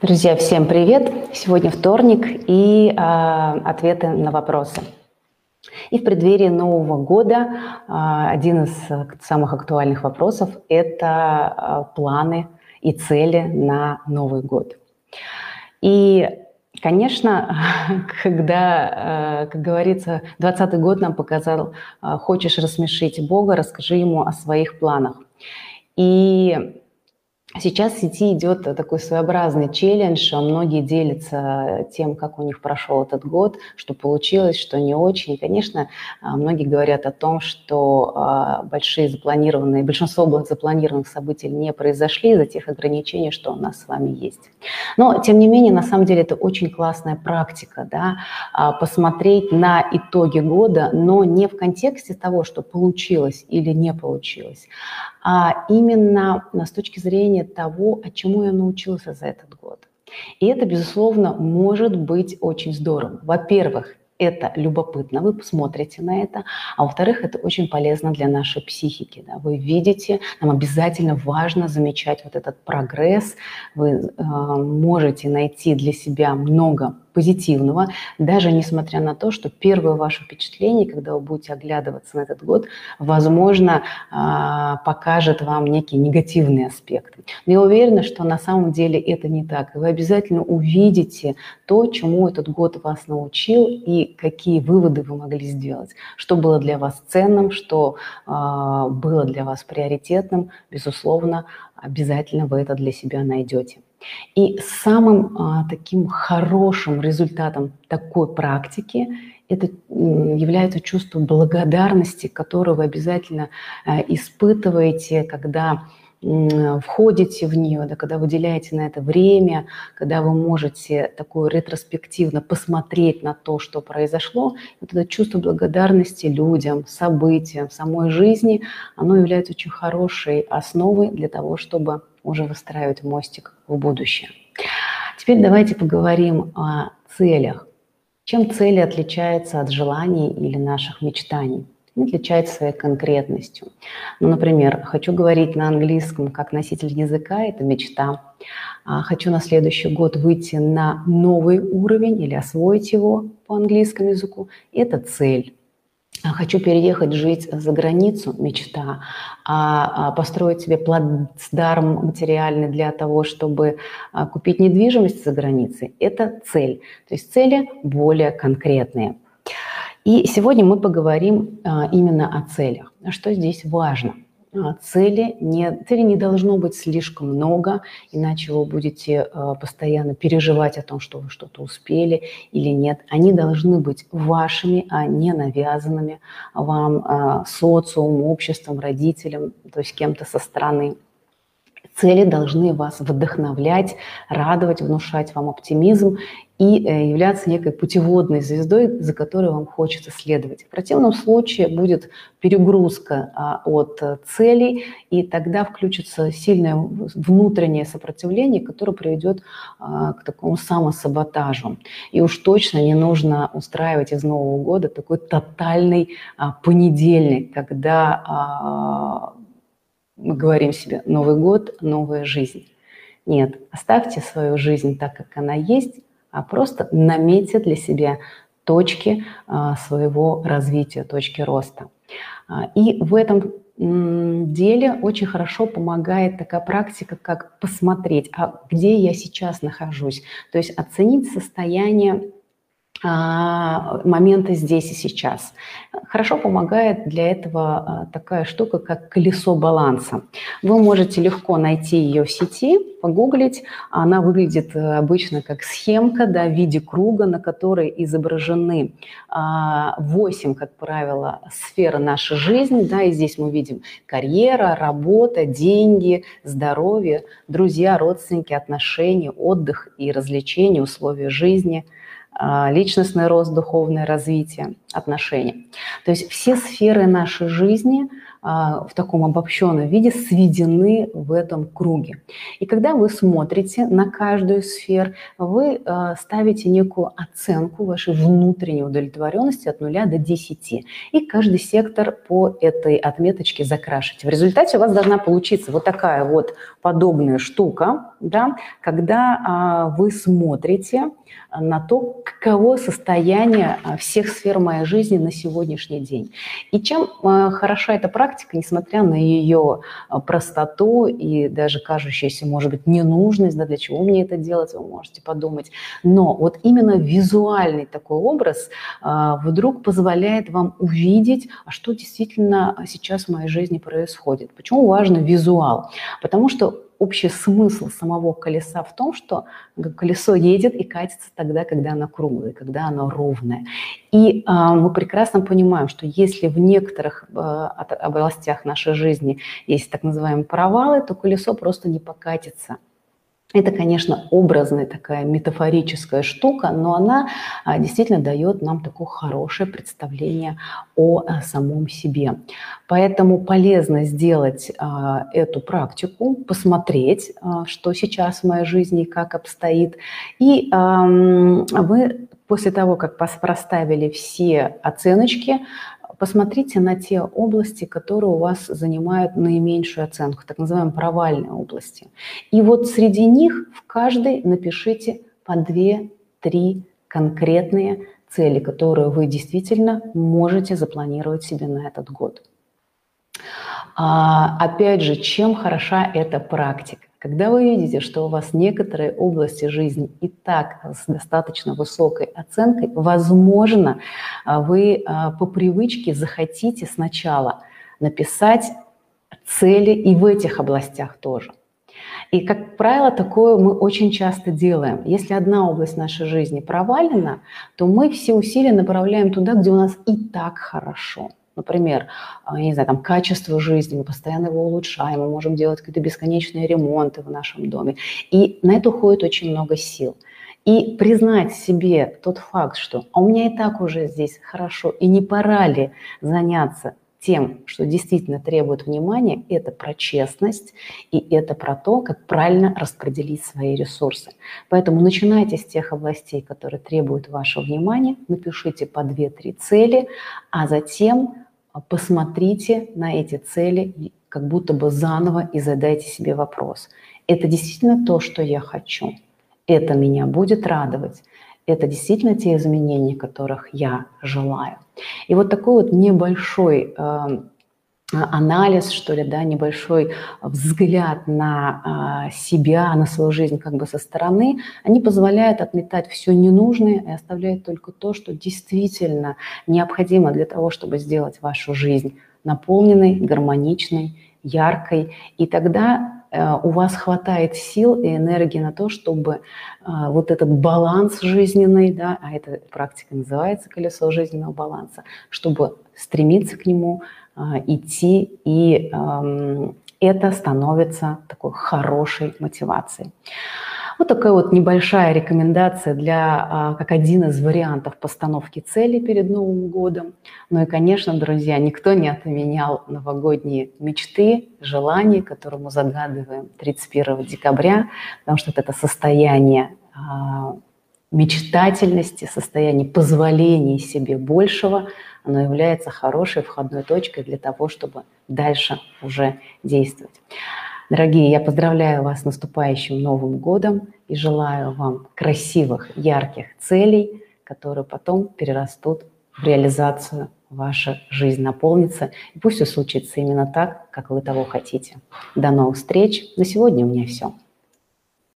Друзья, всем привет! Сегодня вторник и ответы на вопросы. И в преддверии Нового года один из самых актуальных вопросов – это планы и цели на Новый год. И, конечно, когда, как говорится, 2020 год нам показал, хочешь рассмешить Бога, расскажи Ему о своих планах. И сейчас в сети идет такой своеобразный челлендж, многие делятся тем, как у них прошел этот год, что получилось, что не очень. И, конечно, многие говорят о том, что большинство запланированных событий не произошли из-за тех ограничений, что у нас с вами есть. Но, тем не менее, на самом деле это очень классная практика, да, посмотреть на итоги года, но не в контексте того, что получилось или не получилось, а именно с точки зрения того, чему я научился за этот год. И это, безусловно, может быть очень здорово. Во-первых, это любопытно, вы посмотрите на это, а во-вторых, это очень полезно для нашей психики. Да? Вы видите, нам обязательно важно замечать вот этот прогресс, вы можете найти для себя много позитивного, даже несмотря на то, что первое ваше впечатление, когда вы будете оглядываться на этот год, возможно, покажет вам некие негативные аспекты. Но я уверена, что на самом деле это не так. Вы обязательно увидите то, чему этот год вас научил и какие выводы вы могли сделать, что было для вас ценным, что было для вас приоритетным. Безусловно, обязательно вы это для себя найдете. И самым таким хорошим результатом такой практики это является чувство благодарности, которое вы обязательно испытываете, когда входите в нее, да, когда выделяете на это время, когда вы можете такое ретроспективно посмотреть на то, что произошло. Вот это чувство благодарности людям, событиям, самой жизни, оно является очень хорошей основой для того, чтобы уже выстраивать мостик в будущее. Теперь давайте поговорим о целях. Чем цели отличаются от желаний или наших мечтаний? Они отличаются своей конкретностью. Ну, например, хочу говорить на английском как носитель языка – это мечта. Хочу на следующий год выйти на новый уровень или освоить его по английскому языку – это цель. Хочу переехать жить за границу, мечта, построить себе плацдарм материальный для того, чтобы купить недвижимость за границей, это цель. То есть цели более конкретные. И сегодня мы поговорим именно о целях. Что здесь важно? Целей не должно быть слишком много, иначе вы будете постоянно переживать о том, что вы что-то успели или нет. Они должны быть вашими, а не навязанными вам социумом, обществом, родителям, то есть кем-то со стороны. Цели должны вас вдохновлять, радовать, внушать вам оптимизм и являться некой путеводной звездой, за которой вам хочется следовать. В противном случае будет перегрузка от целей, и тогда включится сильное внутреннее сопротивление, которое приведет к такому самосаботажу. И уж точно не нужно устраивать из Нового года такой тотальный понедельник, когда мы говорим себе «Новый год, новая жизнь». Нет, оставьте свою жизнь так, как она есть, а просто наметьте для себя точки своего развития, точки роста. И в этом деле очень хорошо помогает такая практика, как посмотреть, а где я сейчас нахожусь. То есть оценить состояние момента здесь и сейчас. Хорошо помогает для этого такая штука, как колесо баланса. Вы можете легко найти ее в сети, погуглить. Она выглядит обычно как схемка, да, в виде круга, на которой изображены 8, как правило, сфер нашей жизни. Да, и здесь мы видим карьера, работа, деньги, здоровье, друзья, родственники, отношения, отдых и развлечения, условия жизни, личностный рост, духовное развитие, отношения. То есть все сферы нашей жизни в таком обобщенном виде сведены в этом круге. И когда вы смотрите на каждую сферу, вы ставите некую оценку вашей внутренней удовлетворенности от 0 до 10. И каждый сектор по этой отметочке закрашите. В результате у вас должна получиться вот такая вот подобная штука. да, когда вы смотрите на то, каково состояние всех сфер моей жизни на сегодняшний день. И чем хороша эта практика, несмотря на ее простоту и даже кажущуюся, может быть, ненужность, да, для чего мне это делать, вы можете подумать. Но вот именно визуальный такой образ вдруг позволяет вам увидеть, что действительно сейчас в моей жизни происходит. Почему важен визуал? Потому что общий смысл самого колеса в том, что колесо едет и катится тогда, когда оно круглое, когда оно ровное. И мы прекрасно понимаем, что если в некоторых областях нашей жизни есть так называемые провалы, то колесо просто не покатится. Это, конечно, образная такая метафорическая штука, но она действительно дает нам такое хорошее представление о самом себе. Поэтому полезно сделать эту практику, посмотреть, что сейчас в моей жизни, как обстоит. И вы после того, как проставили все оценочки, посмотрите на те области, которые у вас занимают наименьшую оценку, так называемые провальные области. И вот среди них в каждой напишите по 2-3 конкретные цели, которые вы действительно можете запланировать себе на этот год. Опять же, чем хороша эта практика? Когда вы видите, что у вас некоторые области жизни и так с достаточно высокой оценкой, возможно, вы по привычке захотите сначала написать цели и в этих областях тоже. И, как правило, такое мы очень часто делаем. Если одна область нашей жизни провалена, то мы все усилия направляем туда, где у нас и так хорошо. Например, я не знаю, там, качество жизни, мы постоянно его улучшаем, мы можем делать какие-то бесконечные ремонты в нашем доме. И на это уходит очень много сил. И признать себе тот факт, что «а у меня и так уже здесь хорошо, и не пора ли заняться тем, что действительно требует внимания», это про честность и это про то, как правильно распределить свои ресурсы. Поэтому начинайте с тех областей, которые требуют вашего внимания, напишите по 2-3 цели, а затем посмотрите на эти цели как будто бы заново и задайте себе вопрос. Это действительно то, что я хочу? Это меня будет радовать? Это действительно те изменения, которых я желаю? И вот такой вот небольшой анализ, что ли, да, небольшой взгляд на себя, на свою жизнь как бы со стороны, они позволяют отметать все ненужное и оставляют только то, что действительно необходимо для того, чтобы сделать вашу жизнь наполненной, гармоничной, яркой. И тогда у вас хватает сил и энергии на то, чтобы вот этот баланс жизненный, да, а эта практика называется «Колесо жизненного баланса», чтобы стремиться к нему, идти, и это становится такой хорошей мотивацией. Вот такая вот небольшая рекомендация для, как один из вариантов постановки целей перед Новым годом. Ну и, конечно, друзья, никто не отменял новогодние мечты, желания, которые мы загадываем 31 декабря, потому что это состояние мечтательности, состояние позволения себе большего, оно является хорошей входной точкой для того, чтобы дальше уже действовать. Дорогие, я поздравляю вас с наступающим Новым годом и желаю вам красивых, ярких целей, которые потом перерастут в реализацию. Ваша жизнь наполнится. И пусть все случится именно так, как вы того хотите. До новых встреч. На сегодня у меня все.